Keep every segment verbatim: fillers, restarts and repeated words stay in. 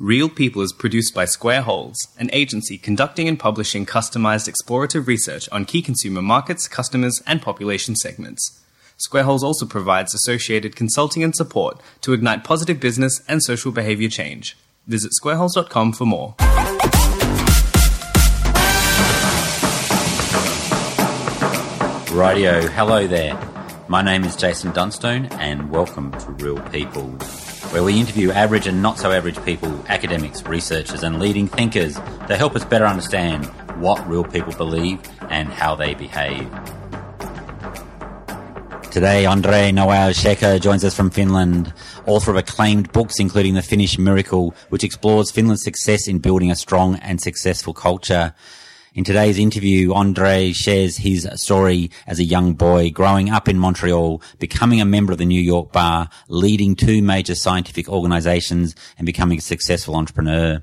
Real People is produced by Square Holes, an agency conducting and publishing customized explorative research on key consumer markets, customers, and population segments. Square Holes also provides associated consulting and support to ignite positive business and social behavior change. Visit square holes dot com for more. Rightio, hello there. My name is Jason Dunstone and welcome to Real People, where we interview average and not so average people, academics, researchers and leading thinkers to help us better understand what real people believe and how they behave. Today, Andre Noel-Shekha joins us from Finland, author of acclaimed books including The Finnish Miracle, which explores Finland's success in building a strong and successful culture. In today's interview, Andre shares his story as a young boy growing up in Montreal, becoming a member of the New York Bar, leading two major scientific organizations and becoming a successful entrepreneur.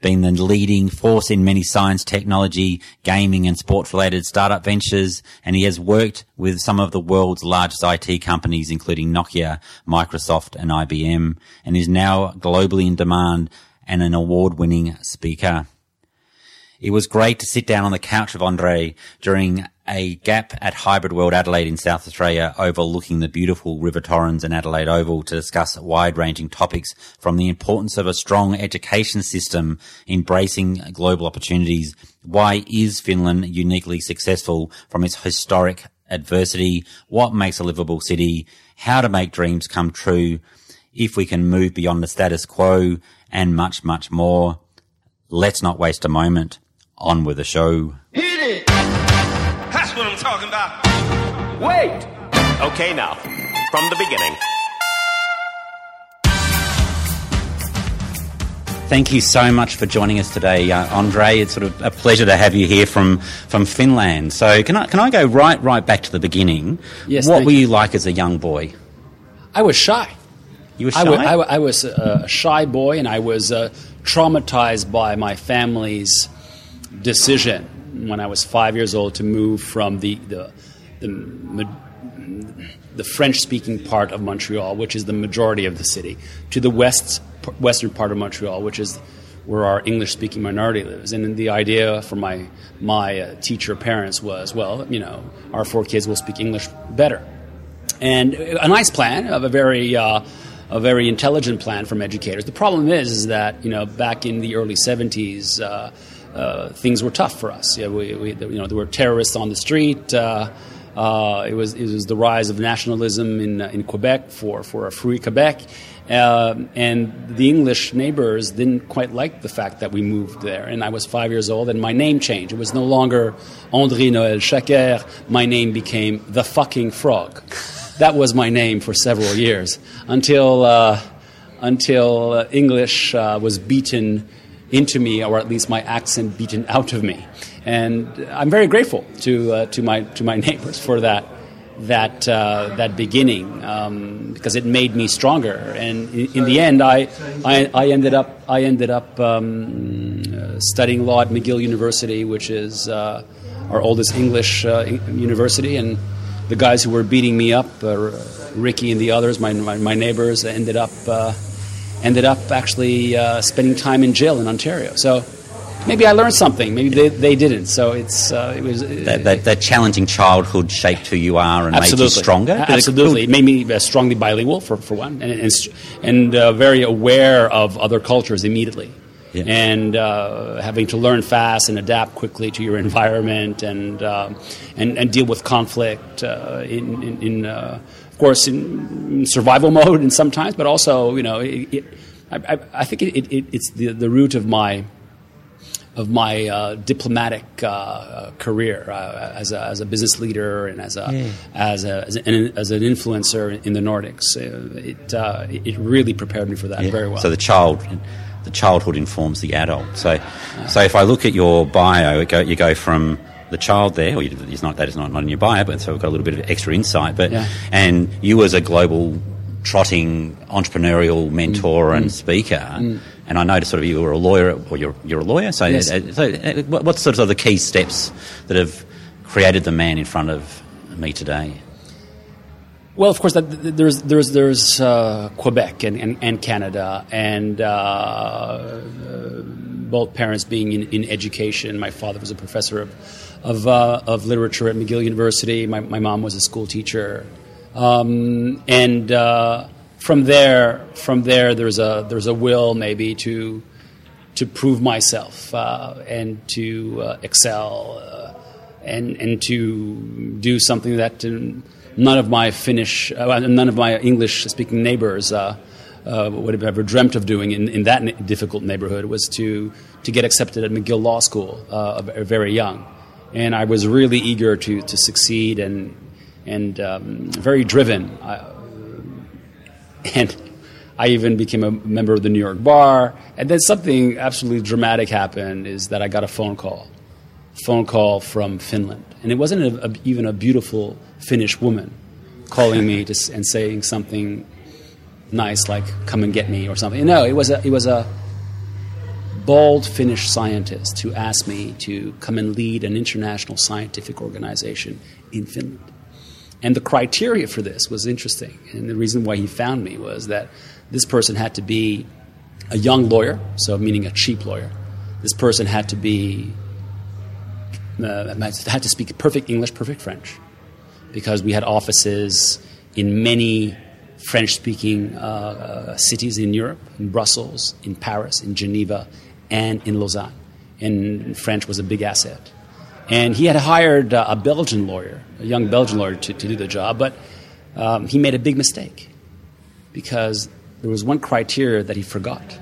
Being the leading force in many science, technology, gaming and sports-related startup ventures, and he has worked with some of the world's largest I T companies, including Nokia, Microsoft and I B M, and is now globally in demand and an award-winning speaker. It was great to sit down on the couch of Andre during a gap at Hybrid World Adelaide in South Australia, overlooking the beautiful River Torrens and Adelaide Oval, to discuss wide-ranging topics from the importance of a strong education system, embracing global opportunities, why is Finland uniquely successful from its historic adversity, what makes a livable city, how to make dreams come true, if we can move beyond the status quo, and much, much more. Let's not waste a moment. On with the show. Hit it! That's what I'm talking about. Wait! Okay, now, from the beginning. Thank you so much for joining us today, uh, Andre. It's sort of a pleasure to have you here from, from Finland. So can I can I go right right back to the beginning? Yes. What were you, you like as a young boy? I was shy. You were shy? I was, I, I was a shy boy, and I was uh, traumatized by my family's decision when I was five years old to move from the the the, the French-speaking part of Montreal, which is the majority of the city, to the west western part of Montreal, which is where our English-speaking minority lives. And the idea for my my uh, teacher parents was, well, you know, our four kids will speak English better, and a nice plan of a very uh, a very intelligent plan from educators. The problem is, is that you know back in the early seventies. Uh, Uh, things were tough for us. Yeah, we, we, you know, there were terrorists on the street. Uh, uh, it was it was the rise of nationalism in uh, in Quebec for, for a free Quebec, uh, and the English neighbors didn't quite like the fact that we moved there. And I was five years old, and my name changed. It was no longer Andre Noel-Shekha. My name became the fucking Frog. That was my name for several years until uh, until uh, English uh, was beaten into me, or at least my accent beaten out of me, and I'm very grateful to uh, to my to my neighbors for that that uh, that beginning, um, because it made me stronger. And in, in the end, I, I I ended up I ended up um, uh, studying law at McGill University, which is uh, our oldest English uh, university, and the guys who were beating me up, uh, Ricky and the others, my my, my neighbors, ended up. Uh, ended up actually uh, spending time in jail in Ontario. So maybe I learned something. Maybe they, they didn't. So it's uh, it was... It, that, that, that challenging childhood shaped who you are and absolutely. Made you stronger? Did absolutely. It, it made me strongly bilingual, for, for one, and and, and uh, very aware of other cultures immediately. Yeah. And uh, having to learn fast and adapt quickly to your environment and um, and, and deal with conflict uh, in... in, in uh, Of course, in survival mode, and sometimes, but also, you know, it, it, I, I think it, it, it's the, the root of my of my uh, diplomatic uh, career uh, as a as a business leader and as a yeah. as a as an, as an influencer in the Nordics. It uh, it really prepared me for that yeah. very well. So the child. The childhood informs the adult. So, uh, so if I look at your bio, it go, you go from. The child there, or it's not that is not, not in your bio, but so we've got a little bit of extra insight. But yeah. and you as a global trotting entrepreneurial mentor mm. and mm. speaker, mm. and I noticed sort of you were a lawyer, or you're you're a lawyer. So, yes. uh, so uh, what's sort of the key steps that have created the man in front of me today? Well, of course, there's there's there's uh, Quebec and, and, and Canada, and uh, uh, both parents being in, in education. My father was a professor of of, uh, of literature at McGill University. My, my mom was a school teacher, um, and uh, from there from there there's a there's a will maybe to to prove myself uh, and to uh, excel uh, and and to do something that. To, None of my Finnish, uh, none of my English-speaking neighbors uh, uh, would have ever dreamt of doing in, in that na- difficult neighborhood was to, to get accepted at McGill Law School uh, very young. And I was really eager to, to succeed and and um, very driven. I, and I even became a member of the New York Bar. And then something absolutely dramatic happened is that I got a phone call. phone call from Finland. And it wasn't a, a, even a beautiful Finnish woman calling me to, and saying something nice like, come and get me or something. No, it was a, it was a bald Finnish scientist who asked me to come and lead an international scientific organization in Finland. And the criteria for this was interesting. And the reason why he found me was that this person had to be a young lawyer, so meaning a cheap lawyer. This person had to be Uh, I had to speak perfect English, perfect French, because we had offices in many French-speaking uh, uh, cities in Europe, in Brussels, in Paris, in Geneva, and in Lausanne. And French was a big asset. And he had hired uh, a Belgian lawyer, a young Belgian lawyer, to, to do the job, but um, he made a big mistake because there was one criteria that he forgot.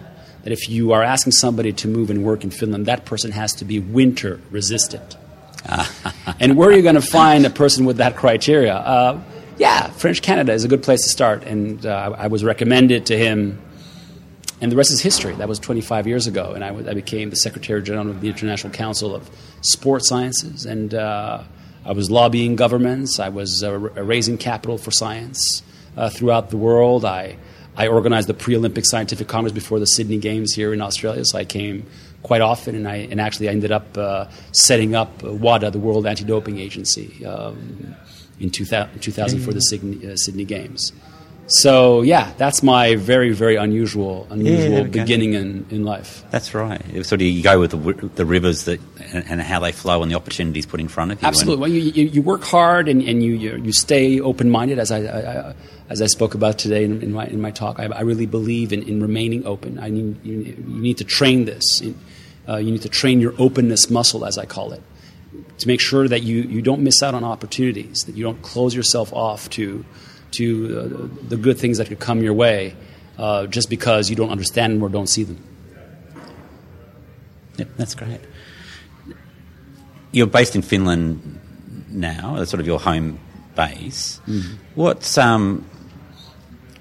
That if you are asking somebody to move and work in Finland, that person has to be winter resistant. And where are you going to find a person with that criteria? Uh, yeah, French Canada is a good place to start. And uh, I was recommended to him. And the rest is history. That was twenty-five years ago. And I, w- I became the Secretary General of the International Council of Sport Sciences. And uh, I was lobbying governments. I was uh, r- raising capital for science uh, throughout the world. I... I organized the pre-Olympic Scientific Congress before the Sydney Games here in Australia, so I came quite often, and I and actually I ended up uh, setting up WADA, the World Anti-Doping Agency, um, in two thousand for the Sydney, uh, Sydney Games. So yeah, that's my very very unusual unusual yeah, okay. beginning in, in life. That's right. It was sort of you go with the, the rivers that and, and how they flow and the opportunities put in front of you. Absolutely. Well, you, you work hard and, and you, you you stay open-minded as I. I, I As I spoke about today in, in my in my talk, I, I really believe in, in remaining open. I need you, you need to train this. In, uh, you need to train your openness muscle, as I call it, to make sure that you, you don't miss out on opportunities, that you don't close yourself off to to uh, the good things that could come your way, uh, just because you don't understand them or don't see them. Yep, that's great. You're based in Finland now. That's sort of your home base. Mm-hmm. What's um.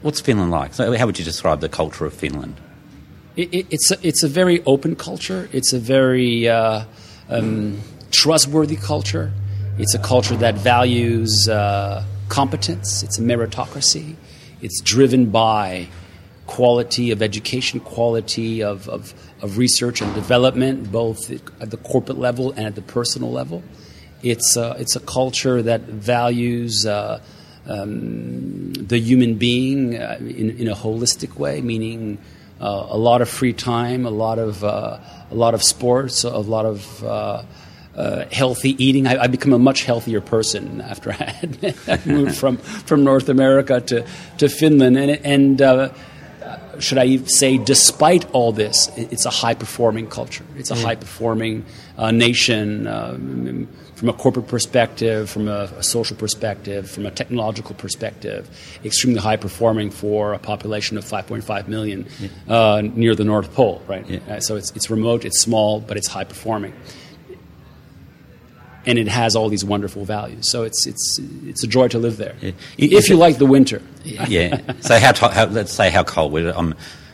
What's Finland like? So how would you describe the culture of Finland? It, it, it's, a, it's a very open culture. It's a very uh, um, trustworthy culture. It's a culture that values uh, competence. It's a meritocracy. It's driven by quality of education, quality of, of, of research and development, both at the corporate level and at the personal level. It's a, it's a culture that values... Uh, Um, the human being uh, in, in a holistic way, meaning uh, a lot of free time, a lot of uh, a lot of sports, a lot of uh, uh, healthy eating. I, I become a much healthier person after I had moved from, from North America to, to Finland. And, and uh, should I say, despite all this, it's a high-performing culture. It's a mm. high-performing uh, nation. Um, From a corporate perspective, from a, a social perspective, from a technological perspective, extremely high performing for a population of five point five million yeah. uh, near the North Pole, right? Yeah. Uh, so it's it's remote, it's small, but it's high performing, and it has all these wonderful values. So it's it's it's a joy to live there, yeah. if Is you it, like the winter. Yeah. So how, how let's say how cold we're um,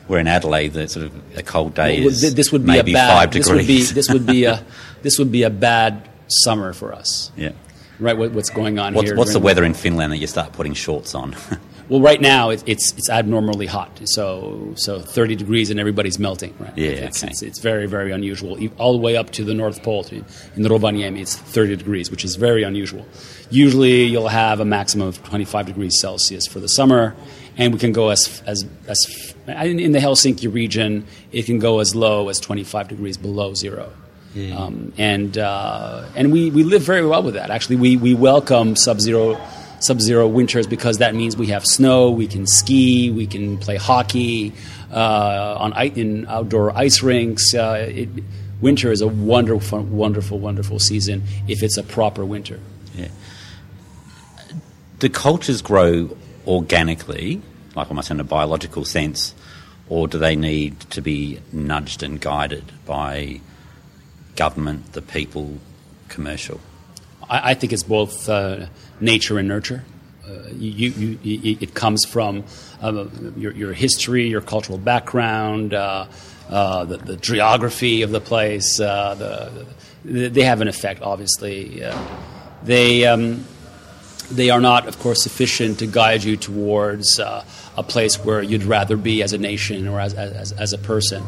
we're in Adelaide. That sort of a cold day well, is this would be maybe a bad, five degrees. This would be this would be a this would be a bad. summer for us. Yeah. Right, what, what's going on what's, here? What's the weather in Finland that you start putting shorts on? Well, right now it's it's, it's abnormally hot, so so thirty degrees and everybody's melting. Right? Yeah, it's, okay. it's it's very very unusual. All the way up to the North Pole in the Rovaniemi, it's thirty degrees, which is very unusual. Usually, you'll have a maximum of twenty-five degrees Celsius for the summer, and we can go as as as in the Helsinki region, it can go as low as twenty-five degrees below zero. Mm. Um, and uh, and we, we live very well with that. Actually, we we welcome sub-zero. Sub-zero winters because that means we have snow, we can ski, we can play hockey uh, on in outdoor ice rinks. Uh, it, winter is a wonderful, wonderful, wonderful season if it's a proper winter. Yeah. Do cultures grow organically, like almost in a biological sense, or do they need to be nudged and guided by government, the people, commercial? I, I think it's both. Uh, Nature and nurture. Uh, you, you, you, it comes from uh, your, your history, your cultural background, uh, uh, the, the geography of the place. Uh, the, the, they have an effect, obviously. Uh, they um, they are not, of course, sufficient to guide you towards uh, a place where you'd rather be as a nation or as as, as a person.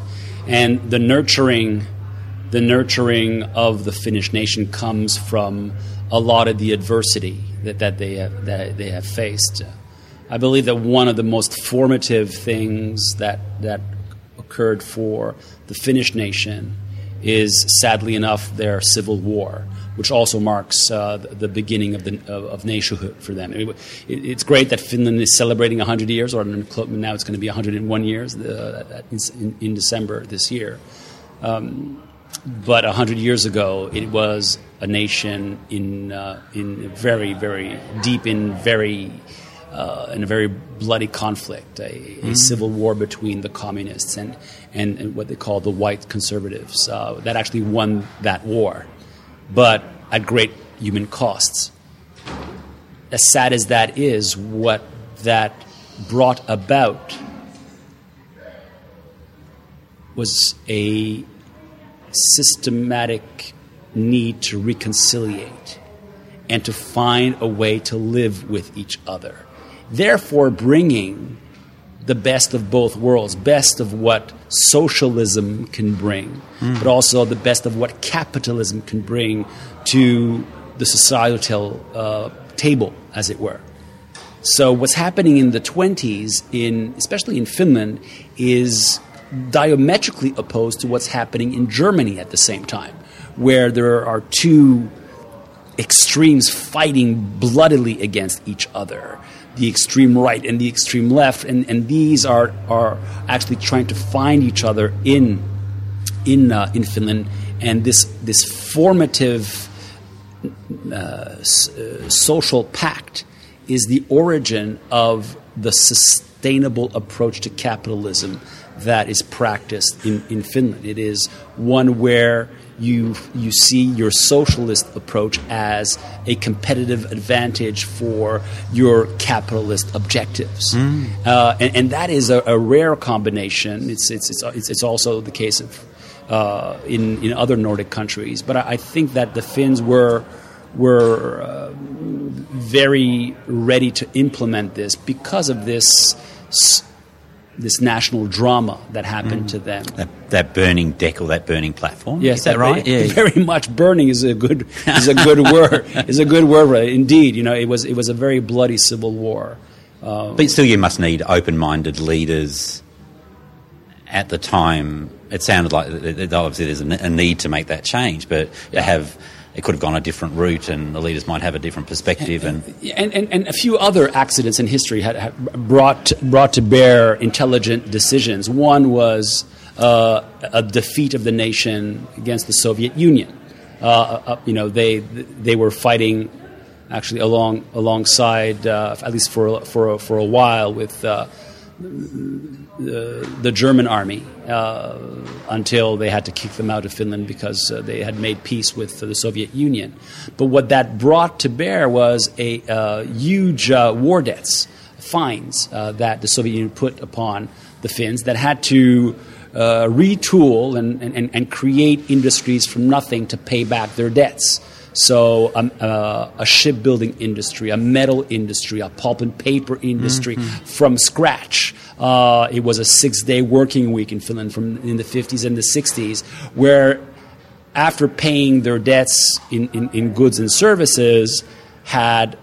And the nurturing, the nurturing of the Finnish nation comes from a lot of the adversity that, that they have that they have faced. I believe that one of the most formative things that that occurred for the Finnish nation is, sadly enough, their civil war, which also marks uh, the beginning of the of, of nationhood for them. I mean, it, it's great that Finland is celebrating one hundred years, or now it's going to be one hundred one years uh, in, in December this year. Um, But one hundred years ago, it was a nation in uh, in very, very deep, in very uh, in a very bloody conflict, a, mm-hmm. a civil war between the communists and, and, and what they call the white conservatives. Uh, that actually won that war, but at great human costs. As sad as that is, what that brought about was a systematic need to reconciliate and to find a way to live with each other, therefore bringing the best of both worlds, best of what socialism can bring, mm. but also the best of what capitalism can bring to the societal uh, table, as it were. So what's happening in the twenties, in especially in Finland, is diametrically opposed to what's happening in Germany at the same time, where there are two extremes fighting bloodily against each other, the extreme right and the extreme left, and, and these are, are actually trying to find each other in in uh, in Finland, and this this formative uh, s- uh, social pact is the origin of the sustainable approach to capitalism that is practiced in, in Finland. It is one where you you see your socialist approach as a competitive advantage for your capitalist objectives, mm. uh, and, and that is a, a rare combination. It's it's it's it's also the case of uh, in in other Nordic countries, but I, I think that the Finns were were uh, very ready to implement this because of this. S- this national drama that happened mm. to them. That, that burning deck or that burning platform? Yes, is that, that right? Very, yeah. very much burning is a good is a good word. Is a good word, right? Indeed, you know, it was it was a very bloody civil war. Uh, but still you must need open-minded leaders at the time. It sounded like obviously there's a need to make that change, but yeah. to have it could have gone a different route, and the leaders might have a different perspective. And and, and, and a few other accidents in history had, had brought brought to bear intelligent decisions. One was uh, a defeat of the nation against the Soviet Union. Uh, uh, you know, they they were fighting actually along alongside uh, at least for for a, for a while with uh, the, the German army. Uh, until they had to kick them out of Finland because uh, they had made peace with uh, the Soviet Union. But what that brought to bear was a uh, huge uh, war debts, fines uh, that the Soviet Union put upon the Finns that had to uh, retool and, and, and create industries from nothing to pay back their debts. So um, uh, a shipbuilding industry, a metal industry, a pulp and paper industry mm-hmm. from scratch. Uh, it was a six-day working week in Finland from in the fifties and the sixties, where after paying their debts in, in, in goods and services, had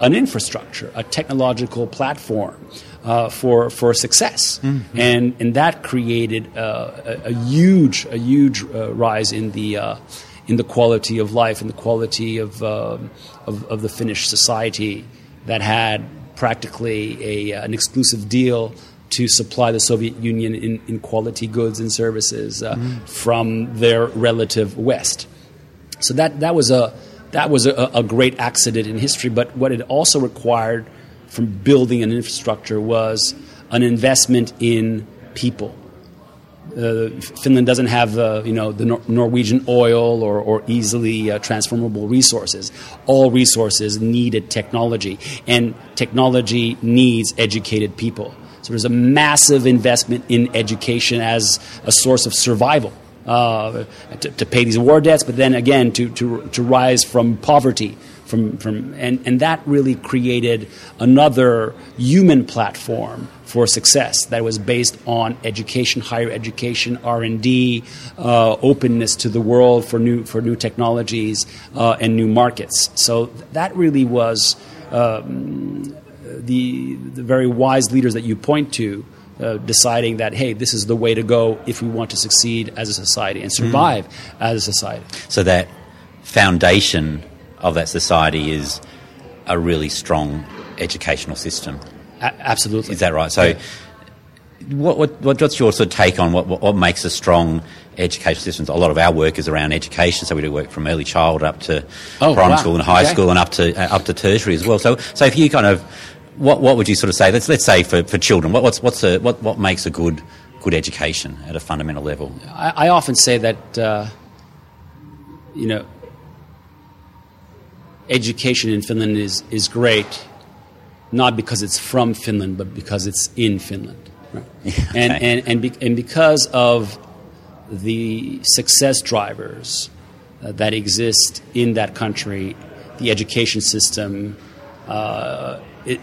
an infrastructure, a technological platform uh, for for success, mm-hmm. and and that created uh, a, a huge a huge uh, rise in the uh, in the quality of life and the quality of uh, of, of the Finnish society that had practically a an exclusive deal to supply the Soviet Union in, in quality goods and services uh, mm-hmm. from their relative West. So that that was a. That was a, a great accident in history, but what it also required from building an infrastructure was an investment in people. Uh, Finland doesn't have, uh, you know, the Nor- Norwegian oil or, or easily uh, transformable resources. All resources needed technology, and technology needs educated people. So there's a massive investment in education as a source of survival. Uh, to, to pay these war debts, but then again to, to to rise from poverty, from from and and that really created another human platform for success that was based on education, higher education, R and D, uh, openness to the world for new for new technologies uh, and new markets. So that really was um, the the very wise leaders that you point to. Uh, deciding that, hey, this is the way to go if we want to succeed as a society and survive mm. as a society. So that foundation of that society is a really strong educational system. A- absolutely. Is that right? So yeah. what, what, what what's your sort of take on what, what, what makes a strong educational system? A lot of our work is around education, so we do work from early childhood up to oh, primary wow. school and high okay. school and up to uh, up to tertiary as well. So so if you kind of... What what would you sort of say? Let's let's say for, for children, what what's what's a, what what makes a good good education at a fundamental level? I, I often say that uh, you know education in Finland is is great, not because it's from Finland, but because it's in Finland, right? okay. and and and, be, and because of the success drivers uh, that exist in that country, the education system. Uh, it,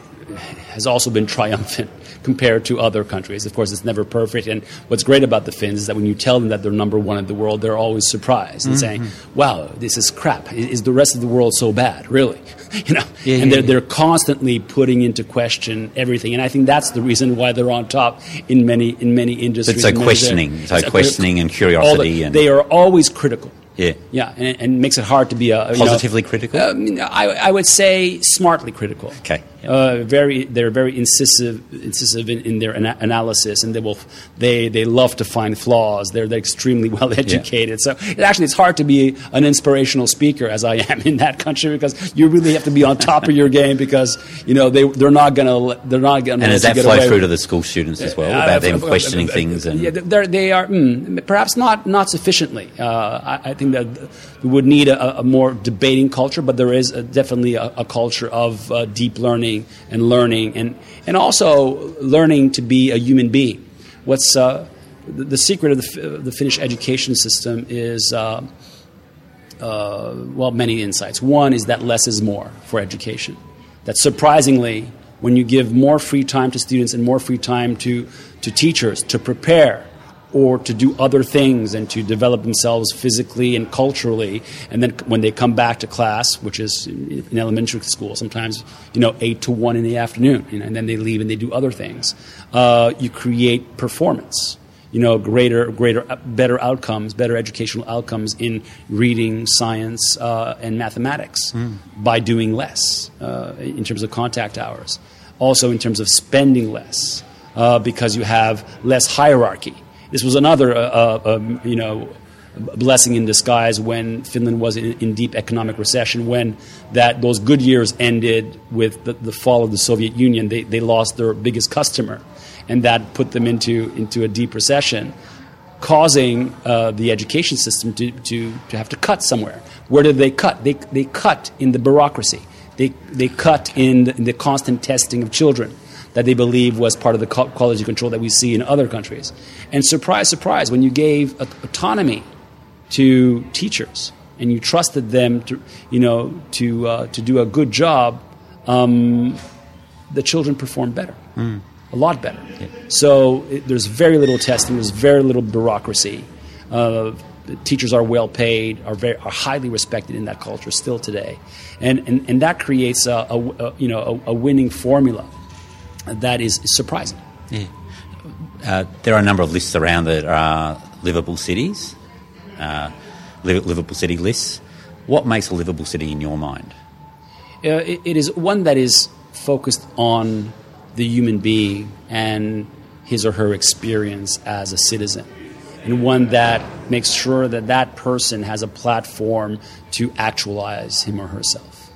has also been triumphant compared to other countries. Of course, it's never perfect. And what's great about the Finns is that when you tell them that they're number one in the world, they're always surprised and mm-hmm. saying, wow, this is crap. Is the rest of the world so bad, really? You know, yeah, And they're, yeah. they're constantly putting into question everything. And I think that's the reason why they're on top in many in many industries. But so questioning, so exactly. questioning and curiosity. The, and they are always critical. Yeah, yeah, and, and makes it hard to be a positively know, critical. Um, I, I would say smartly critical. Okay, yeah. uh, very. They're very incisive, incisive in, in their ana- analysis, and they will. They, they love to find flaws. They're, they're extremely well educated. Yeah. So it actually, it's hard to be an inspirational speaker as I am in that country because you really have to be on top of your game because you know they they're not gonna they're not gonna. And does that flow through with, to the school students as well uh, about uh, them uh, questioning uh, things? And yeah, they are mm, perhaps not not sufficiently. Uh, I, I think. That we would need a, a more debating culture, but there is a, definitely a, a culture of uh, deep learning and learning, and, and also learning to be a human being. What's uh, the, the secret of the, the Finnish education system is uh, uh, well, many insights. One is that less is more for education. That surprisingly, when you give more free time to students and more free time to to teachers to prepare. Or to do other things and to develop themselves physically and culturally, and then when they come back to class, which is in elementary school, sometimes you know eight to one in the afternoon, you know, and then they leave and they do other things. Uh, you create performance, you know, greater, greater, better outcomes, better educational outcomes in reading, science, uh, and mathematics mm. by doing less uh, in terms of contact hours, also in terms of spending less uh, because you have less hierarchy. This was another, uh, uh, you know, blessing in disguise when Finland was in, in deep economic recession. When that those good years ended with the, the fall of the Soviet Union, they, they lost their biggest customer, and that put them into into a deep recession, causing uh, the education system to, to to have to cut somewhere. Where did they cut? They they cut in the bureaucracy. They they cut in the, in the constant testing of children. That they believe was part of the quality control that we see in other countries. And surprise, surprise, when you gave autonomy to teachers and you trusted them to, you know, to uh, to do a good job, um, the children perform better, mm. a lot better. Yeah. So it, there's very little testing. There's very little bureaucracy. Uh, the teachers are well paid, are very are highly respected in that culture still today, and and, and that creates a, a, a you know a, a winning formula that is surprising. Yeah. Uh, there are a number of lists around that are livable cities, uh, liv- livable city lists. What makes a livable city in your mind? Uh, it, it is one that is focused on the human being and his or her experience as a citizen, and one that makes sure that that person has a platform to actualize him or herself,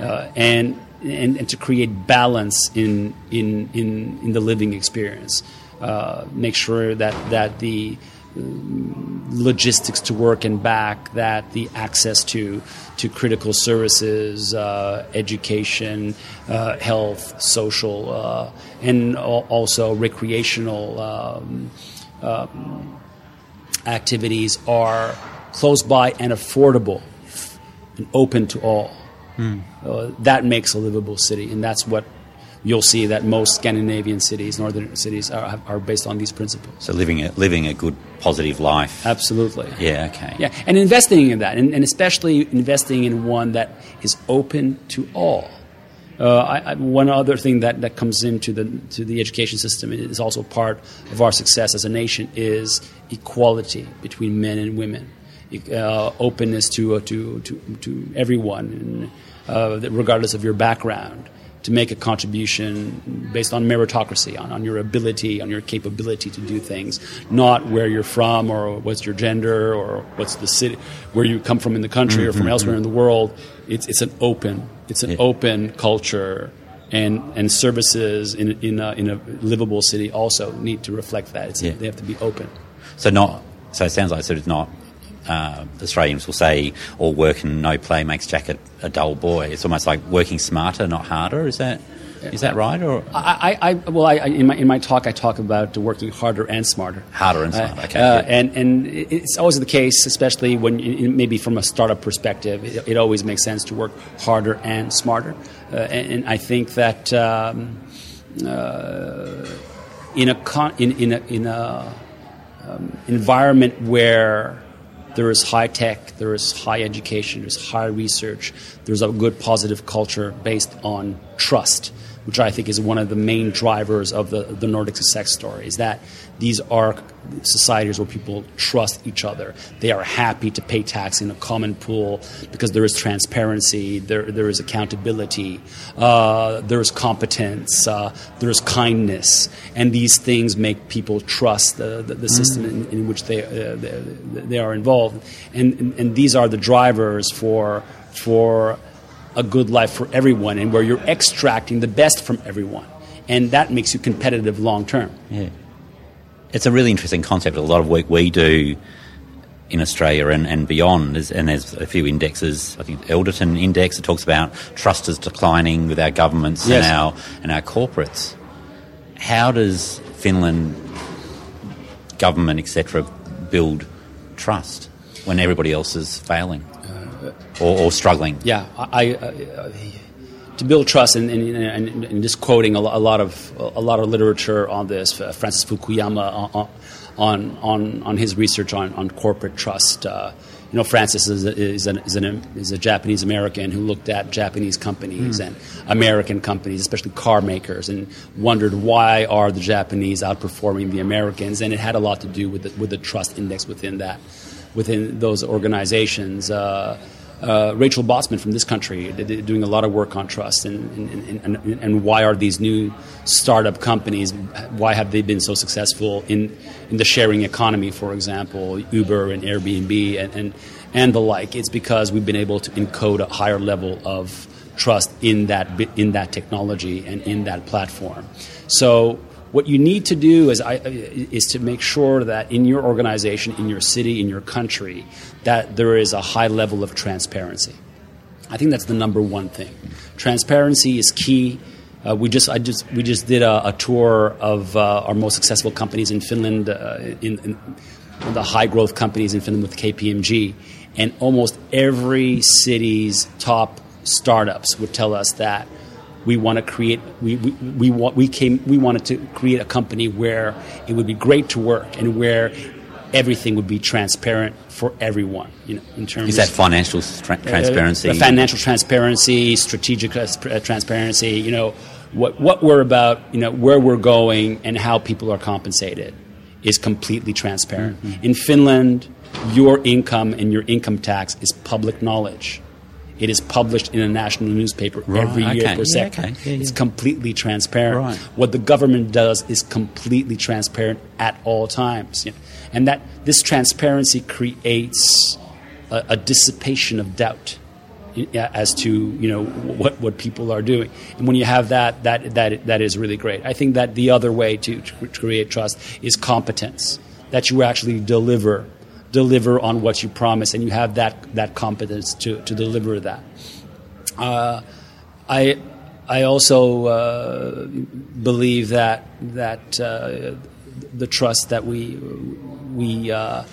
uh, and, and and to create balance in in in, in the living experience. Uh, make sure that, that the um, logistics to work and back, that the access to to critical services, uh, education, uh, health, social, uh, and also recreational um, uh, activities are close by and affordable and open to all. Mm. Uh, that makes a livable city, and that's what you'll see that most Scandinavian cities, northern cities, are, are based on these principles. So living a, living a good, positive life. Absolutely. Yeah, okay. Yeah, and investing in that, and, and especially investing in one that is open to all. Uh, I, I, one other thing that, that comes into the to the education system is also part of our success as a nation is equality between men and women, uh, openness to, uh, to, to, to everyone, and, uh, regardless of your background, to make a contribution based on meritocracy, on, on your ability, on your capability to do things, not where you're from or what's your gender or what's the city, where you come from in the country mm-hmm, or from mm-hmm. elsewhere in the world. It's it's an open, it's an yeah. open culture, and and services in in a, in a livable city also need to reflect that. It's, yeah. They have to be open. So not so it sounds like so it's not. Uh, Australians will say, all work and no play makes Jack a, a dull boy. It's almost like working smarter, not harder. Is that is that right? Or I, I, I well, I, in my in my talk, I talk about working harder and smarter. Harder and smarter. Uh, okay. Uh, yeah. And and it's always the case, especially when in, maybe from a startup perspective, it, it always makes sense to work harder and smarter. Uh, and, and I think that um, uh, in a con- in in a, in a um, environment where there is high tech, there is high education, there's high research, there's a good positive culture based on trust, which I think is one of the main drivers of the, the Nordic success story, is that these are societies where people trust each other. They are happy to pay tax in a common pool because there is transparency, there there is accountability, uh, there is competence, uh, there is kindness, and these things make people trust the, the, the system in, in which they, uh, they they are involved, and, and and these are the drivers for for. a good life for everyone, and where you're extracting the best from everyone, and that makes you competitive long term. Yeah, it's a really interesting concept. A lot of work we do in Australia and, and beyond, is, and there's a few indexes. I think the Elderton Index that talks about trust is declining with our governments yes. and our and our corporates. How does Finland government et cetera build trust when everybody else is failing? Or, or struggling. Yeah, I, I, I, to build trust, and, and, and, and just quoting a, a lot of a lot of literature on this, uh, Francis Fukuyama on, on on on his research on, on corporate trust. Uh, you know, Francis is a, is an, is, an, is a Japanese American who looked at Japanese companies mm. and American companies, especially car makers, and wondered why are the Japanese outperforming the Americans, and it had a lot to do with the, with the trust index within that, within those organizations. Uh, Uh, Rachel Botsman from this country doing a lot of work on trust and and, and and and why are these new startup companies, why have they been so successful in, in the sharing economy, for example, Uber and Airbnb and, and, and the like. It's because we've been able to encode a higher level of trust in that in that technology and in that platform. So what you need to do is, I, is to make sure that in your organization, in your city, in your country, that there is a high level of transparency. I think that's the number one thing. Transparency is key. Uh, we just, I just, we just did a, a tour of uh, our most successful companies in Finland, uh, in, in the high growth companies in Finland with K P M G, And almost every city's top startups would tell us that we want to create. We we we, want, we came. We wanted to create a company where it would be great to work and where everything would be transparent for everyone. You know, in terms is that financial tra- transparency, uh, financial transparency, strategic uh, transparency. You know, what what we're about. You know, where we're going and how people are compensated is completely transparent. Mm-hmm. In Finland, your income and your income tax is public knowledge. It is published in a national newspaper right, every year okay. per yeah, second. Okay. Yeah, yeah. It's completely transparent. Right. What the government does is completely transparent at all times. You know? And that this transparency creates a, a dissipation of doubt in, as to you know what, what people are doing. And when you have that, that that that is really great. I think that the other way to, to create trust is competence, that you actually deliver deliver on what you promise, and you have that that competence to, to deliver that. Uh, I I also uh, believe that that uh, the trust that we we uh,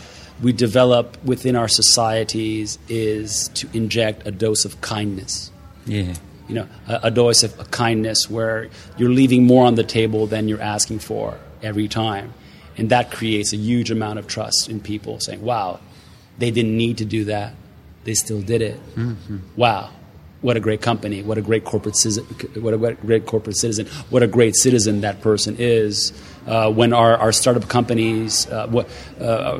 we develop within our societies is to inject a dose of kindness. Yeah, you know, a, a dose of a kindness where you're leaving more on the table than you're asking for every time. And that creates a huge amount of trust in people saying, wow, they didn't need to do that. They still did it. Mm-hmm. Wow, what a great company. What a great corporate citizen. What a great corporate citizen. What a great citizen that person is. Uh, when our, our startup companies, uh, what, uh,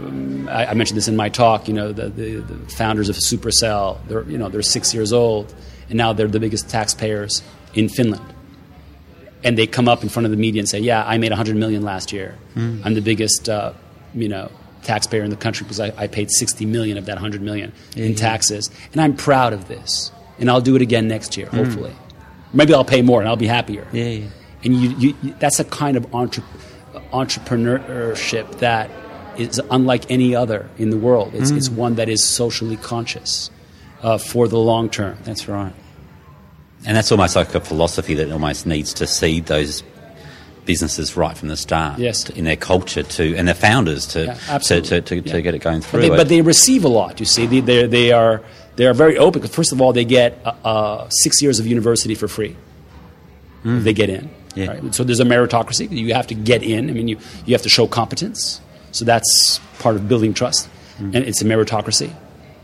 I, I mentioned this in my talk, you know, the, the, the founders of Supercell, they're, you know, they're six years old, and now they're the biggest taxpayers in Finland. And they come up in front of the media and say, yeah, I made one hundred million dollars last year. Mm. I'm the biggest uh, you know, taxpayer in the country because I, I paid sixty million dollars of that one hundred million dollars yeah, in taxes. Yeah. And I'm proud of this. And I'll do it again next year, hopefully. Mm. Maybe I'll pay more and I'll be happier. Yeah, yeah. And you, you, you, that's a kind of entre- entrepreneurship that is unlike any other in the world. It's, mm. it's one that is socially conscious uh, for the long term. That's right. And that's almost like a philosophy that almost needs to seed those businesses right from the start. Yes. To, in their culture to and their founders to yeah, to, to, to, yeah. to get it going through. But they, it. But they receive a lot. You see, they they're, they are they are very open. Because first of all, they get uh, six years of university for free. Mm. They get in. Yeah. Right? So there's a meritocracy. You have to get in. I mean, you you have to show competence. So that's part of building trust, mm. and it's a meritocracy.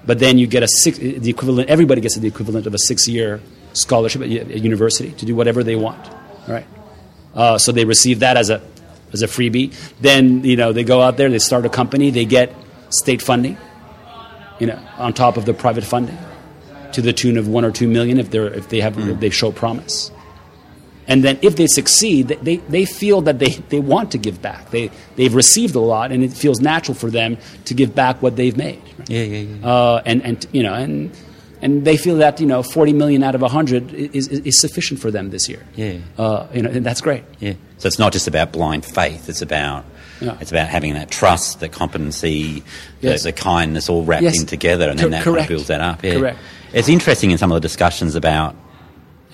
But then you get a six the equivalent. Everybody gets the equivalent of a six year. Scholarship at university to do whatever they want, all right? Uh, so they receive that as a as a freebie. Then you know they go out there, they start a company, they get state funding, you know, on top of the private funding, to the tune of one or two million if they're if they have mm. if they show promise. And then if they succeed, they they feel that they, they want to give back. They they've received a lot, and it feels natural for them to give back what they've made. Right? Yeah, yeah, yeah. Uh, and and you know and. And they feel that, you know, forty million out of one hundred is, is, is sufficient for them this year. Yeah. Uh, you know, and that's great. Yeah. So it's not just about blind faith. It's about yeah. it's about having that trust, the competency, yes. the, the kindness all wrapped yes. in together. And Co- then that correct. Kind of builds that up. Yeah. Correct. It's interesting in some of the discussions about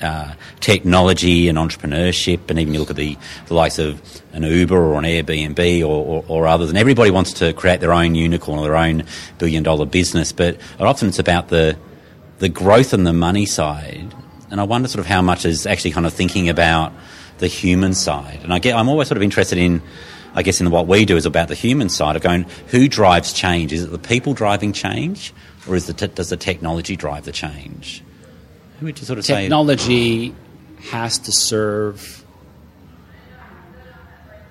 uh, technology and entrepreneurship, and even you look at the, the likes of an Uber or an Airbnb or, or, or others, and everybody wants to create their own unicorn or their own billion-dollar business. But often it's about the... the growth and the money side, and I wonder sort of how much is actually kind of thinking about the human side. And I get, I'm always sort of interested in, I guess, in what we do is about the human side of going, who drives change? Is it the people driving change, or is the te- does the technology drive the change? Who would you sort of technology say? Technology has to serve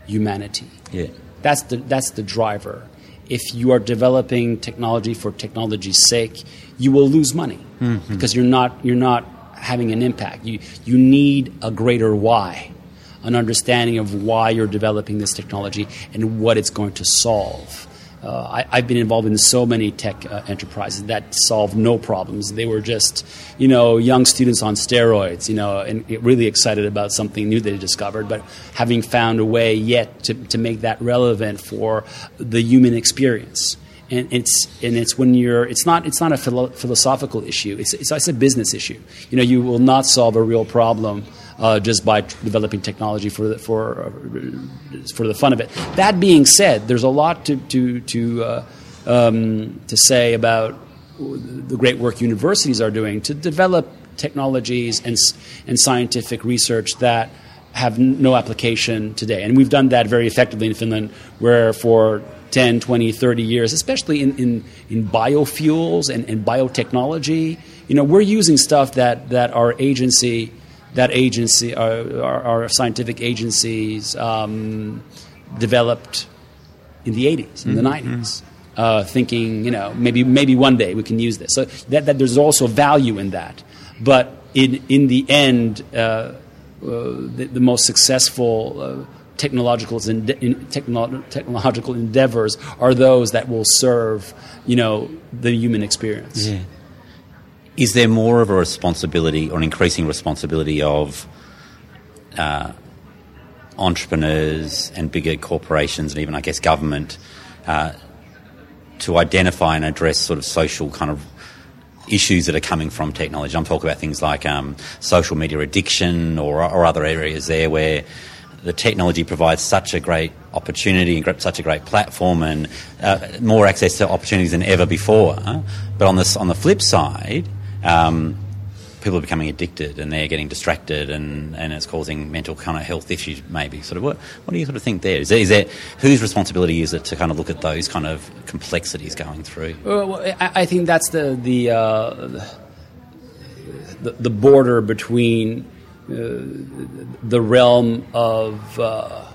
humanity. Yeah, that's the that's the driver. If you are developing technology for technology's sake, you will lose money mm-hmm. because you're not you're not having an impact. You you need a greater why, an understanding of why you're developing this technology and what it's going to solve. Uh, I, I've been involved in so many tech uh, enterprises that solved no problems. They were just, you know, young students on steroids, you know, and really excited about something new they discovered, but having found a way yet to, to make that relevant for the human experience. And it's and it's when you're it's not it's not a philo- philosophical issue. It's, it's it's a business issue. You know, you will not solve a real problem uh, just by t- developing technology for the, for uh, for the fun of it. That being said, there's a lot to to to uh, um, to say about the great work universities are doing to develop technologies and and scientific research that have no application today. And we've done that very effectively in Finland, where for ten, twenty, thirty years, especially in, in, in biofuels and, and biotechnology, you know, we're using stuff that, that our agency, that agency, our, our, our scientific agencies um, developed in the eighties, in mm-hmm. the nineties, uh, thinking, you know, maybe maybe one day we can use this. So that, that there's also value in that. But in in the end, uh, Uh, the, the most successful uh, technological in, in technolo- technological endeavors are those that will serve, you know, the human experience. Yeah. Is there more of a responsibility, or an increasing responsibility, of uh, entrepreneurs and bigger corporations, and even, I guess, government, uh, to identify and address sort of social kind of issues that are coming from technology? I'm talking about things like um, social media addiction or, or other areas there where the technology provides such a great opportunity and such a great platform and uh, more access to opportunities than ever before. But on this, on the flip side, um, people are becoming addicted and they're getting distracted, and, and it's causing mental kind of health issues maybe. Sort of what, what do you sort of think there? Is there, is there, whose responsibility is it to kind of look at those kind of complexities going through? Well, I, I think that's the the, uh, the the border between uh, the realm of uh, uh,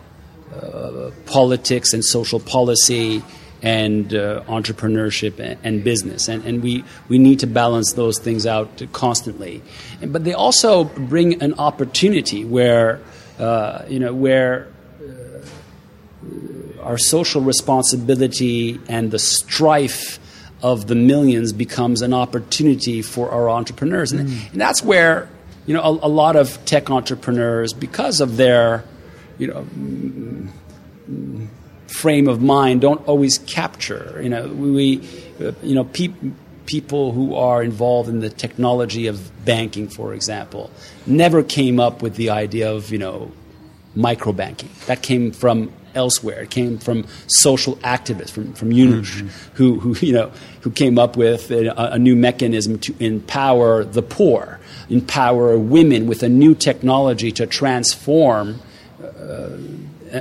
politics and social policy and uh, entrepreneurship and, and business. And, and we, we need to balance those things out constantly. And, but they also bring an opportunity where, uh, you know, where uh, our social responsibility and the strife of the millions becomes an opportunity for our entrepreneurs. And, mm. and that's where, you know, a, a lot of tech entrepreneurs, because of their, you know, mm, mm, frame of mind, don't always capture. You know, we, you know, pe- people who are involved in the technology of banking, for example, never came up with the idea of, you know, microbanking. That came from elsewhere. It came from social activists, from from Yunus, mm-hmm. who who you know who came up with a, a new mechanism to empower the poor, empower women with a new technology to transform Uh,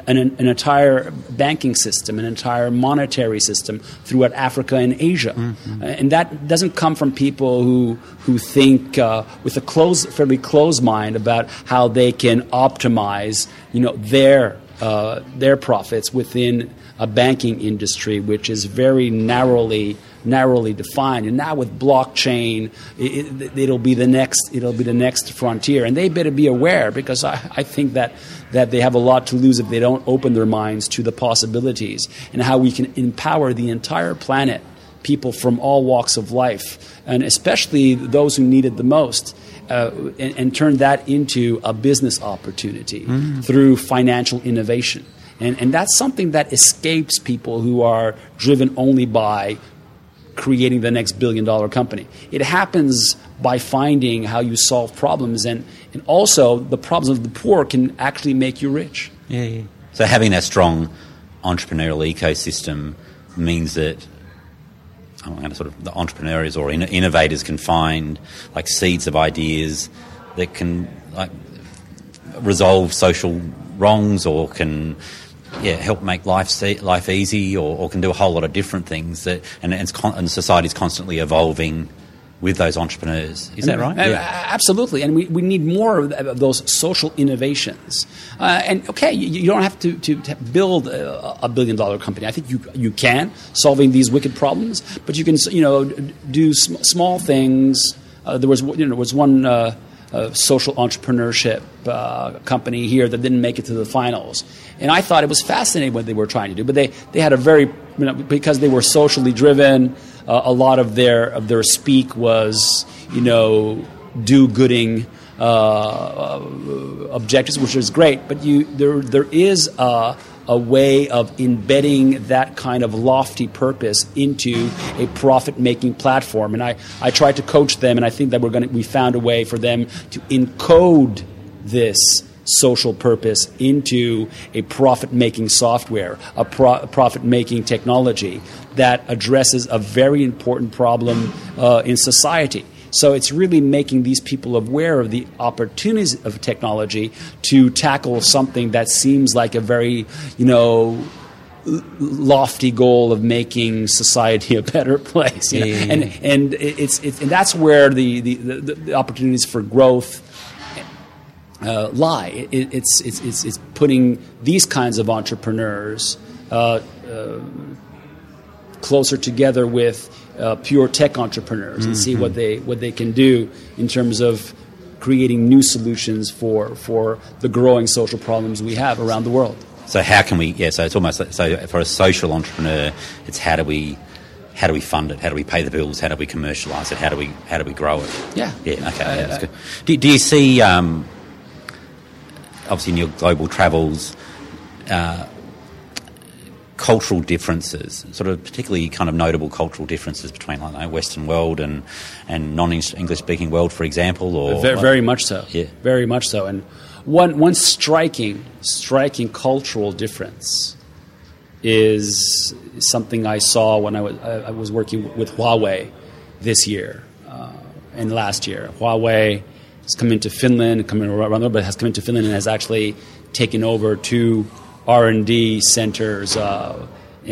An, an entire banking system, an entire monetary system throughout Africa and Asia, mm-hmm. and that doesn't come from people who who think uh, with a close, fairly closed mind about how they can optimize, you know, their uh, their profits within a banking industry which is very narrowly narrowly defined. And now with blockchain, it, it, it'll be the next it'll be the next frontier, and they better be aware, because I, I think that. that they have a lot to lose if they don't open their minds to the possibilities and how we can empower the entire planet, people from all walks of life, and especially those who need it the most, uh, and, and turn that into a business opportunity mm. through financial innovation. And, and that's something that escapes people who are driven only by creating the next billion-dollar company. It happens by finding how you solve problems, and, and also the problems of the poor can actually make you rich. Yeah, yeah. So having that strong entrepreneurial ecosystem means that I'm going to sort of the entrepreneurs or in, innovators can find like seeds of ideas that can like resolve social wrongs, or can yeah help make life see, life easy, or, or can do a whole lot of different things. That and and, con- and society's constantly evolving with those entrepreneurs. Is and, that right? Uh, yeah. Absolutely. And we, we need more of those social innovations. Uh, and, okay, you, you don't have to, to, to build a, a billion-dollar company. I think you you can, solving these wicked problems. But you can, you know, do sm- small things. Uh, there was, you know, there was one uh, uh, social entrepreneurship uh, company here that didn't make it to the finals. And I thought it was fascinating what they were trying to do. But they, they had a very, you know, because they were socially driven, Uh, a lot of their of their speak was, you know, do-gooding uh, uh, objectives, which is great. But you there there is a, a way of embedding that kind of lofty purpose into a profit-making platform. And I, I tried to coach them, and I think that we're going we found a way for them to encode this social purpose into a profit-making software, a, pro- a profit-making technology that addresses a very important problem uh, in society. So it's really making these people aware of the opportunities of technology to tackle something that seems like a very, you know, lofty goal of making society a better place. You know? yeah, yeah, yeah. And and it's, it's and that's where the, the, the, the opportunities for growth uh, lie. It, it's it's it's it's putting these kinds of entrepreneurs uh, uh, closer together with Uh, pure tech entrepreneurs, and see mm-hmm. what they what they can do in terms of creating new solutions for for the growing social problems we have around the world. So how can we? Yeah, so it's almost like, so for a social entrepreneur, it's how do we how do we fund it? How do we pay the bills? How do we commercialise it? How do we how do we grow it? Yeah, yeah, okay, uh, yeah, that's good. Do, do you see um, obviously in your global travels? Uh, cultural differences, sort of particularly kind of notable cultural differences between like the Western world and, and non-English speaking world, for example? Or very, like, very much so. Yeah. Very much so. And one one striking, striking cultural difference is something I saw when I was, I was working with Huawei this year uh, and last year. Huawei has come into Finland, come in around there, but has come into Finland and has actually taken over two R and D centers uh,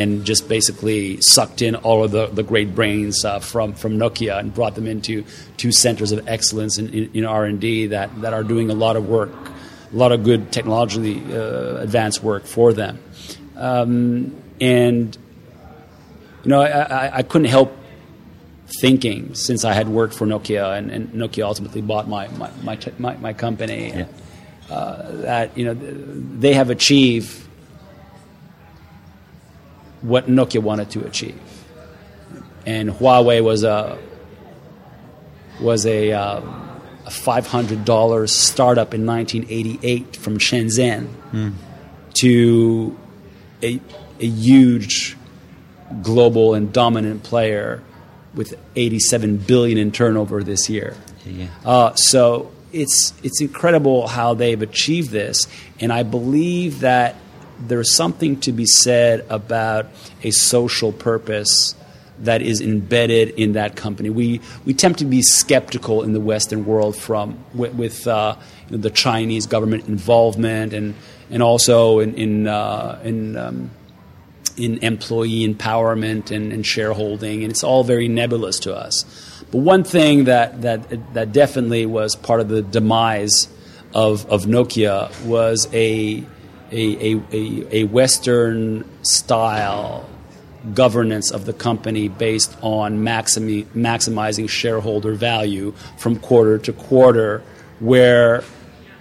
and just basically sucked in all of the, the great brains uh, from, from Nokia and brought them into two centers of excellence in, in, in R and D that, that are doing a lot of work, a lot of good technologically uh, advanced work for them. Um, and, you know, I, I, I couldn't help thinking, since I had worked for Nokia and, and Nokia ultimately bought my, my, my, te- my, my company. Yeah. Uh, that, you know, they have achieved what Nokia wanted to achieve, and Huawei was a was a, uh, a five hundred dollars startup in nineteen eighty-eight from Shenzhen mm. to a, a huge global and dominant player with eighty-seven billion dollars in turnover this year. Yeah. Uh, so. It's it's incredible how they've achieved this, and I believe that there's something to be said about a social purpose that is embedded in that company. We we tend to be skeptical in the Western world from with, with uh, you know, the Chinese government involvement and and also in in uh, in, um, in employee empowerment and, and shareholding, and it's all very nebulous to us. But one thing that, that that definitely was part of the demise of of Nokia was a a a, a Western style governance of the company based on maximi- maximizing shareholder value from quarter to quarter, where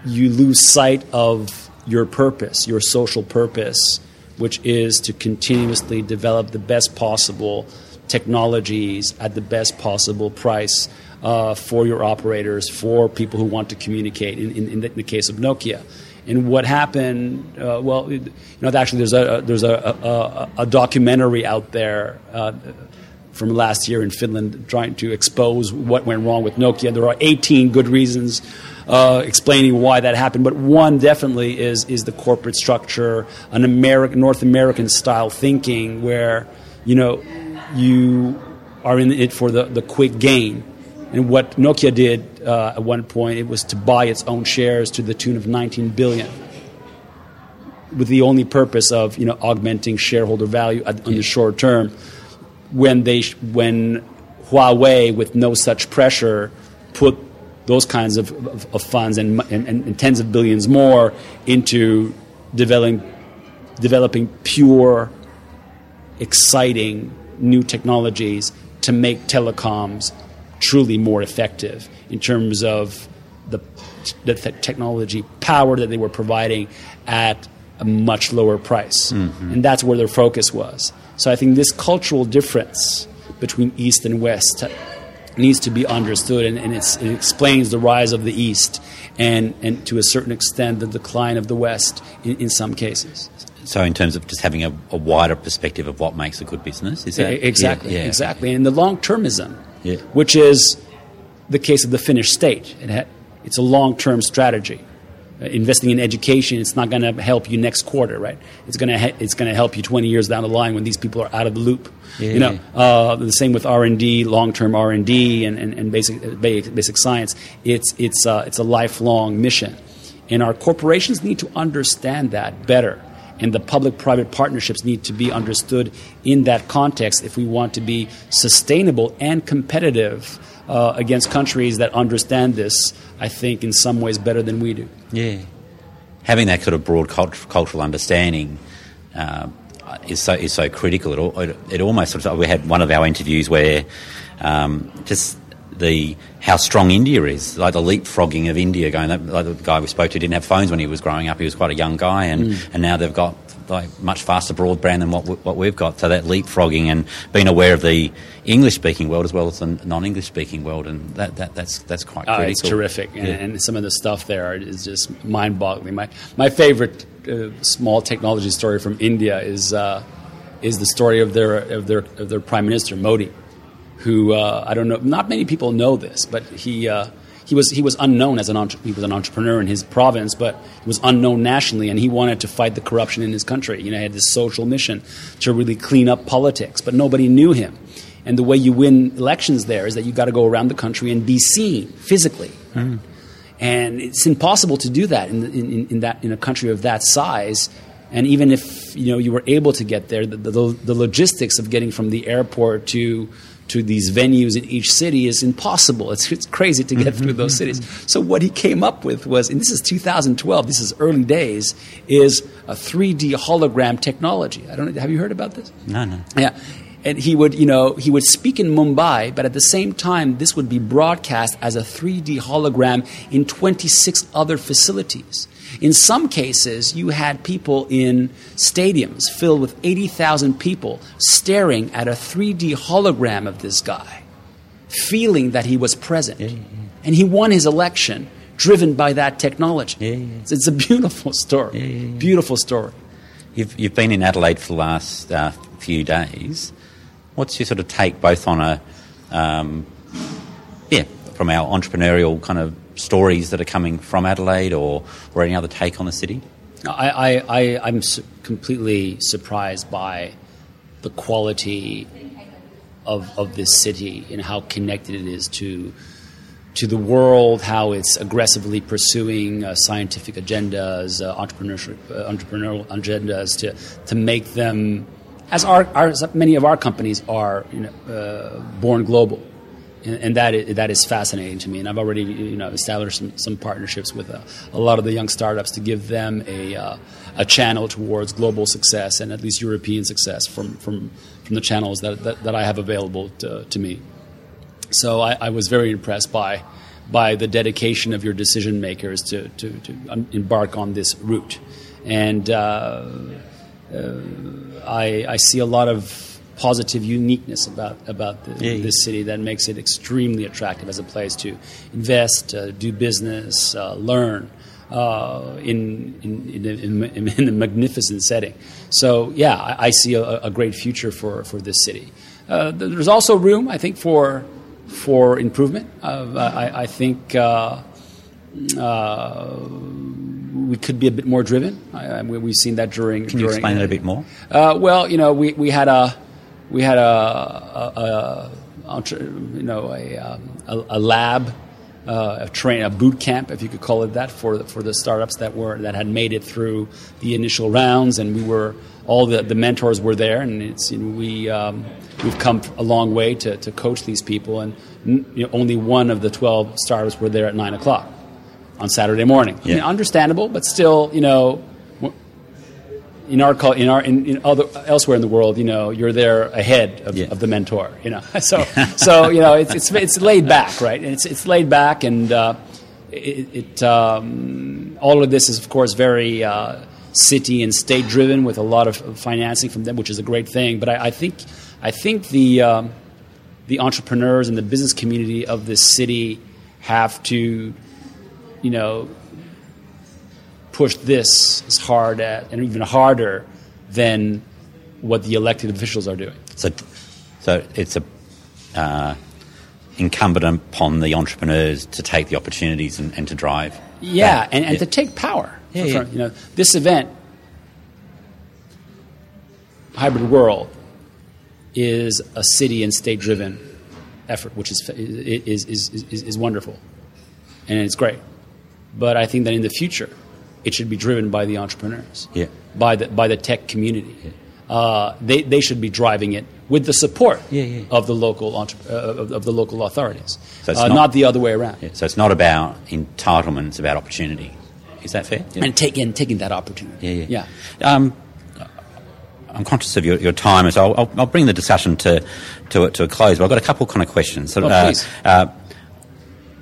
you lose sight of your purpose, your social purpose, which is to continuously develop the best possible technologies at the best possible price uh, for your operators, for people who want to communicate, in, in, in, the, in the case of Nokia. And what happened, uh, well, it, you know, actually there's a, a there's a, a, a documentary out there uh, from last year in Finland trying to expose what went wrong with Nokia. There are eighteen good reasons uh, explaining why that happened, but one definitely is is the corporate structure, an American, North American-style thinking where, you know, you are in it for the, the quick gain. And what Nokia did uh, at one point, it was to buy its own shares to the tune of nineteen billion dollars with the only purpose of, you know, augmenting shareholder value at, on yeah. the short term. When they, when Huawei, with no such pressure, put those kinds of, of, of funds and, and, and tens of billions more into developing, developing pure, exciting new technologies to make telecoms truly more effective in terms of the, the technology power that they were providing at a much lower price. Mm-hmm. And that's where their focus was. So I think this cultural difference between East and West needs to be understood, and, and it's, it explains the rise of the East and, and to a certain extent the decline of the West in, in some cases. So in terms of just having a, a wider perspective of what makes a good business, is that exactly, yeah, yeah. exactly, and the long-termism, yeah. which is the case of the Finnish state. It ha- it's a long-term strategy. investing in education, it's not going to help you next quarter, right? It's going to ha- it's going to help you twenty years down the line when these people are out of the loop. Yeah. You know, uh, the same with R and D, long-term R and D, and, and, and basic basic science. It's it's uh, it's a lifelong mission, and our corporations need to understand that better. And the public-private partnerships need to be understood in that context if we want to be sustainable and competitive uh, against countries that understand this, I think, in some ways better than we do. Yeah. Having that sort of broad cult- cultural understanding uh, is so is so critical. It, all, it, it almost sort of, we had one of our interviews where um, just the how strong India is, like the leapfrogging of India. Going, that, like the guy we spoke to didn't have phones when he was growing up. He was quite a young guy, and, mm. and now they've got like much faster broadband than what we, what we've got. So that leapfrogging and being aware of the English-speaking world as well as the non-English-speaking world, and that, that that's that's quite critical. Oh, it's terrific, yeah. and, and some of the stuff there is just mind-boggling. My my favourite uh, small technology story from India is uh, is the story of their of their of their Prime Minister Modi. Who uh, I don't know? Not many people know this, but he uh, he was he was unknown as an entre- he was an entrepreneur in his province, but he was unknown nationally, and he wanted to fight the corruption in his country. You know, he had this social mission to really clean up politics, but nobody knew him. And the way you win elections there is that you got to go around the country and be seen physically, mm. and it's impossible to do that in, in in that in a country of that size. And even if you know you were able to get there, the, the, the logistics of getting from the airport to to these venues in each city is impossible. It's it's crazy to get through those cities. So what he came up with was, and this is two thousand twelve, this is early days, is a three D hologram technology. I don't have you heard about this? No, no. Yeah. And he would, you know, he would speak in Mumbai, but at the same time, this would be broadcast as a three D hologram in twenty-six other facilities. In some cases, you had people in stadiums filled with eighty thousand people staring at a three D hologram of this guy, feeling that he was present. Yeah, yeah, yeah. And he won his election driven by that technology. Yeah, yeah. It's, it's a beautiful story, yeah, yeah, yeah. beautiful story. You've, you've been in Adelaide for the last uh, few days. What's your sort of take both on a, um, yeah, from our entrepreneurial kind of stories that are coming from Adelaide, or, or any other take on the city? I, I, I, I'm su- completely surprised by the quality of of this city and how connected it is to to the world, how it's aggressively pursuing uh, scientific agendas, uh, entrepreneurship, uh, entrepreneurial agendas to, to make them, as our, our as many of our companies are, you know, uh, born global. And that is, that is fascinating to me. And I've already, you know, established some, some partnerships with a, a lot of the young startups to give them a uh, a channel towards global success and at least European success from from, from the channels that, that, that I have available to, to me. So I, I was very impressed by by the dedication of your decision makers to to, to embark on this route. And uh, uh, I I see a lot of positive uniqueness about about the, yeah, yeah. this city that makes it extremely attractive as a place to invest, uh, do business, uh, learn uh, in, in, in, in, in a magnificent setting. So, yeah, I, I see a, a great future for, for this city. Uh, there's also room, I think, for for improvement. Uh, I, I think uh, uh, we could be a bit more driven. I, we've seen that during. Can you during, explain it a bit more? Uh, well, you know, we, we had a. We had a, a, a you know, a, a, a lab, uh, a train, a boot camp, if you could call it that, for for the startups that were that had made it through the initial rounds, and we were all the, the mentors were there, and it's you know, we um, we've come a long way to, to coach these people, and you know, only one of the twelve startups were there at nine o'clock on Saturday morning. Yeah. I mean, understandable, but still, you know. In our call, in our in, in other elsewhere in the world, you know, you're there ahead of, yeah. of the mentor, you know. So, so you know, it's it's it's laid back, right? And it's it's laid back, and uh, it, it um, all of this is, of course, very uh, city and state driven, with a lot of financing from them, which is a great thing. But I, I think I think the um, the entrepreneurs and the business community of this city have to, you know. push this as hard at, and even harder than what the elected officials are doing. So, so it's a uh, incumbent upon the entrepreneurs to take the opportunities and, and to drive. Yeah, back. and, and yeah. to take power. Yeah, from, yeah. You know, this event, Hybrid World, is a city and state-driven effort, which is is is is, is wonderful, and it's great. But I think that in the future, it should be driven by the entrepreneurs, yeah. by the by the tech community. Yeah. Uh, they they should be driving it with the support yeah, yeah. of the local entre- uh, of, of the local authorities, so it's uh, not, not the other way around. Yeah, so it's not about entitlement; it's about opportunity. Is that fair? Yeah. And taking taking that opportunity. Yeah, yeah. yeah. Um, I'm conscious of your, your time, so I'll, I'll bring the discussion to to, to a close. But I've got a couple kind of questions. So, oh, uh, please. Uh,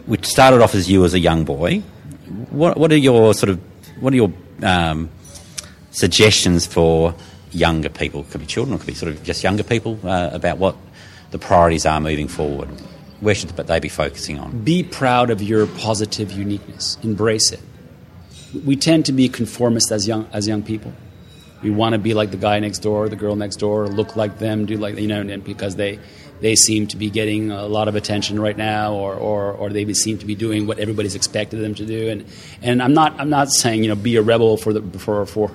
which started off as you as a young boy. What what are your sort of what are your um, suggestions for younger people? It could be children, or it could be sort of just younger people uh, about what the priorities are moving forward. Where should they be focusing on? Be proud of your positive uniqueness. Embrace it. We tend to be conformist as young as young people. We want to be like the guy next door, the girl next door, look like them, do like you know, and because they, they seem to be getting a lot of attention right now, or, or, or they seem to be doing what everybody's expected them to do. And and I'm not I'm not saying you know be a rebel for the for for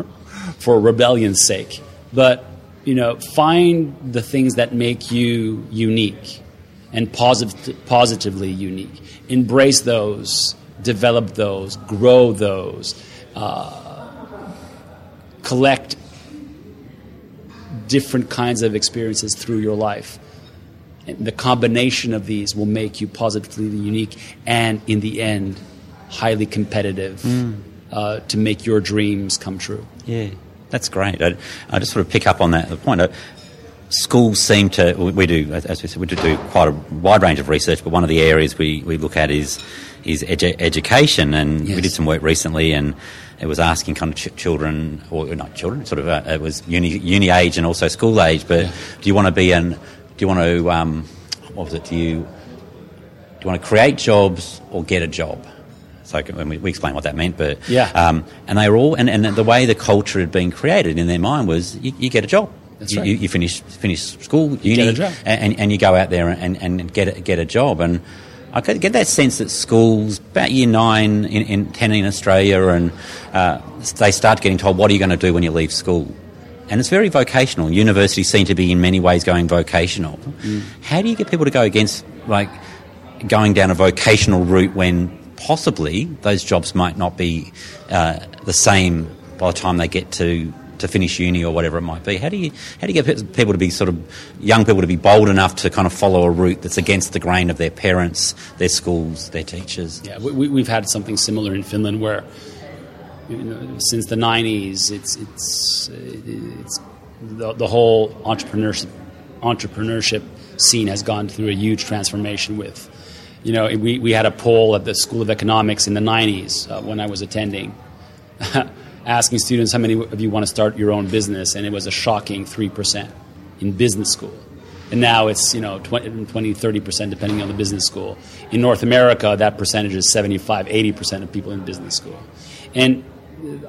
for rebellion's sake, but you know find the things that make you unique and positive positively unique. Embrace those, develop those, grow those. Uh, collect different kinds of experiences through your life. And the combination of these will make you positively unique and, in the end, highly competitive mm. uh, to make your dreams come true. Yeah, that's great. I, I just sort of pick up on that the point. Uh, schools seem to, we do, as we said, we do, do quite a wide range of research, but one of the areas we, we look at is is edu- education. And yes. we did some work recently and it was asking kind of ch- children, or not children, sort of, uh, it was uni, uni age and also school age. But yeah. do you want to be an? Do you want to? Um, what was it? Do you do you want to create jobs or get a job? So we, we explained what that meant, but yeah. Um, and they were all, and, and the way the culture had been created in their mind was, you, you get a job. That's right. You, you finish finish school, uni, you get a job. And, and you go out there and, and get a, get a job. And I get that sense that schools, about year nine in, in ten in Australia, and uh, they start getting told, what are you going to do when you leave school? And it's very vocational. Universities seem to be in many ways going vocational. Mm. How do you get people to go against, like, going down a vocational route when possibly those jobs might not be uh, the same by the time they get to... to finish uni or whatever it might be? How do you how do you get people to be sort of young people to be bold enough to kind of follow a route that's against the grain of their parents, their schools, their teachers? Yeah, we, we've had something similar in Finland where you know, since the nineties, it's it's it's the, the whole entrepreneurship entrepreneurship scene has gone through a huge transformation. With you know we we had a poll at the School of Economics in the nineties uh, when I was attending. Asking students, how many of you want to start your own business? And it was a shocking three percent in business school. And now it's, you know, twenty, thirty percent depending on the business school. In North America, that percentage is seventy-five, eighty percent of people in business school. And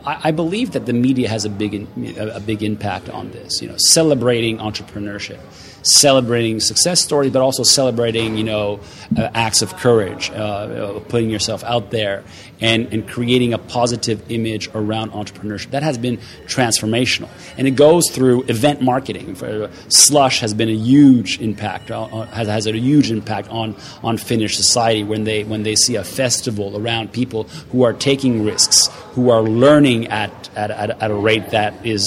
I, I believe that the media has a big in, a big impact on this, you know, celebrating entrepreneurship, celebrating success stories, but also celebrating, you know, uh, acts of courage, uh, putting yourself out there and, and creating a positive image around entrepreneurship. That has been transformational. And it goes through event marketing. Slush has been a huge impact, uh, has, has a huge impact on, on Finnish society when they, when they see a festival around people who are taking risks, who are learning at, at, at, at a rate that is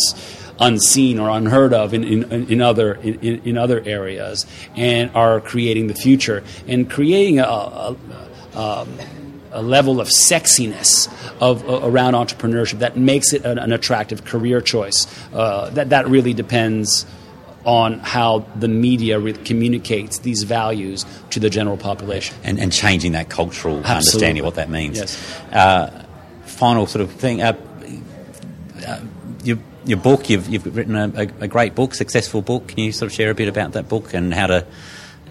unseen or unheard of in, in, in other in, in other areas, and are creating the future and creating a a, a, a level of sexiness of uh, around entrepreneurship that makes it an, an attractive career choice. Uh, that that really depends on how the media re- communicates these values to the general population, and and changing that cultural Absolutely. Understanding of what that means. Yes. Uh, final sort of thing. Uh, uh, you. Your book, you've you've written a, a, a great book, successful book. Can you sort of share a bit about that book and how to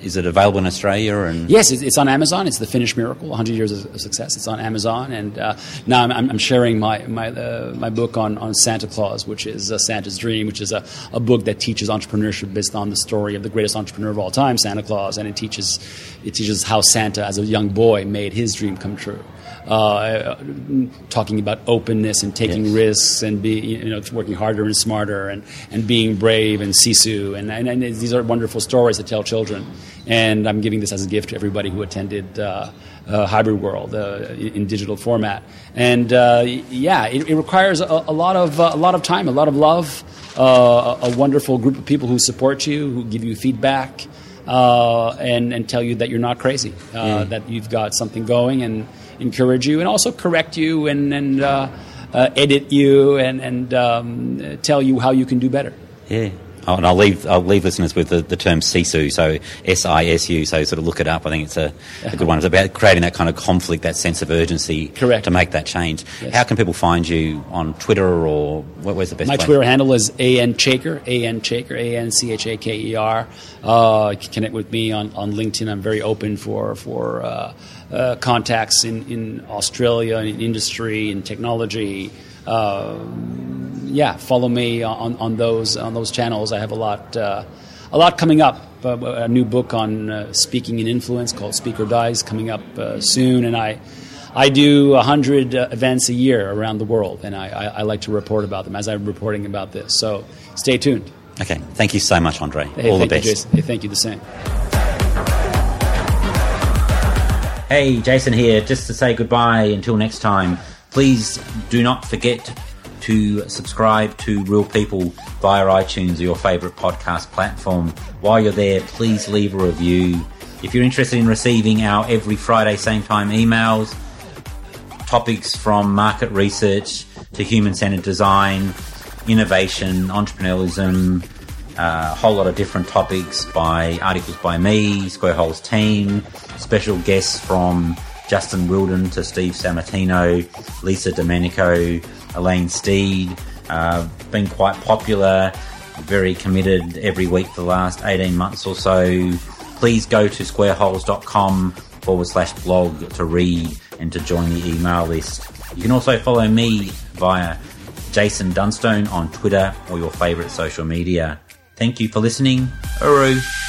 Is it available in Australia? And yes, it's on Amazon. It's The Finnish Miracle, one hundred years of Success. It's on Amazon. And uh, now I'm, I'm sharing my my, uh, my book on, on Santa Claus, which is uh, Santa's Dream, which is a, a book that teaches entrepreneurship based on the story of the greatest entrepreneur of all time, Santa Claus. And it teaches it teaches how Santa, as a young boy, made his dream come true. Uh, talking about openness and taking yes. risks and be, you know, working harder and smarter and, and being brave and SISU. And, and, and these are wonderful stories to tell children. And I'm giving this as a gift to everybody who attended uh, uh, Hybrid World uh, in digital format. And, uh, yeah, it, it requires a, a lot of uh, a lot of time, a lot of love, uh, a, a wonderful group of people who support you, who give you feedback uh, and, and tell you that you're not crazy, uh, mm. that you've got something going, and encourage you, and also correct you, and and uh, uh, edit you, and and um, tell you how you can do better. Yeah, oh, and I'll leave I'll leave listeners with the, the term SISU, so S I S U. So sort of look it up. I think it's a, a good one. It's about creating that kind of conflict, that sense of urgency, correct, to make that change. Yes. How can people find you on Twitter, or where's the best? My place? Twitter handle is A N Shaker, A N Shaker, A N C H A K E R. Uh, connect with me on, on LinkedIn. I'm very open for for. Uh, Uh, contacts in, in Australia, in industry, in technology. Uh, yeah, follow me on, on those on those channels. I have a lot uh, a lot coming up. Uh, a new book on uh, speaking and influence called Speaker Dies coming up uh, soon, and I I do a hundred uh, events a year around the world, and I, I, I like to report about them as I'm reporting about this. So stay tuned. Okay, thank you so much, Andre. Hey, all the best. You, Jason. Hey, thank you. The same. Hey, Jason here, just to say goodbye until next time. Please do not forget to subscribe to Real People via iTunes or your favourite podcast platform. While you're there, please leave a review. If you're interested in receiving our every Friday same time emails, topics from market research to human-centred design, innovation, entrepreneurialism, Uh, a whole lot of different topics, by articles by me, Square Holes team, special guests from Justin Wilden to Steve Sammartino, Lisa Domenico, Elaine Steed. Uh, been quite popular, very committed every week for the last eighteen months or so. Please go to squareholes.com forward slash blog to read and to join the email list. You can also follow me via Jason Dunstone on Twitter or your favourite social media. Thank you for listening. Uru.